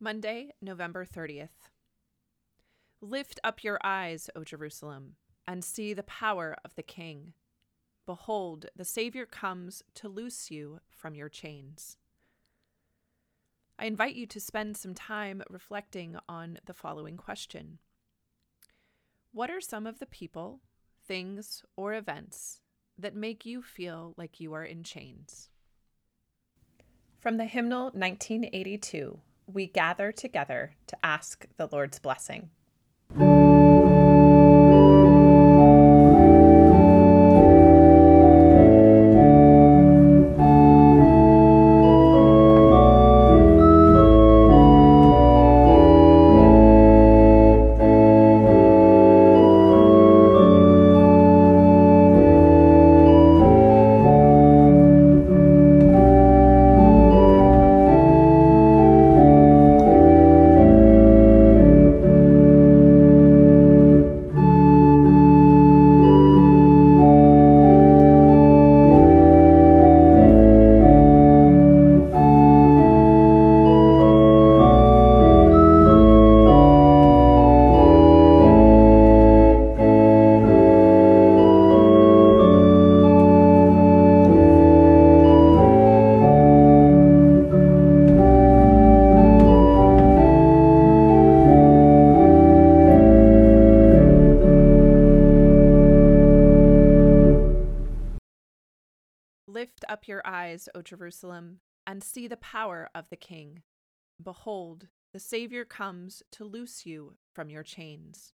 Monday, November 30th. Lift up your eyes, O Jerusalem, and see the power of the King. Behold, the Savior comes to loose you from your chains. I invite you to spend some time reflecting on the following question. What are some of the people, things, or events that make you feel like you are in chains? From the hymnal 1982, we gather together to ask the Lord's blessing. Lift up your eyes, O Jerusalem, and see the power of the King. Behold, the Savior comes to loose you from your chains.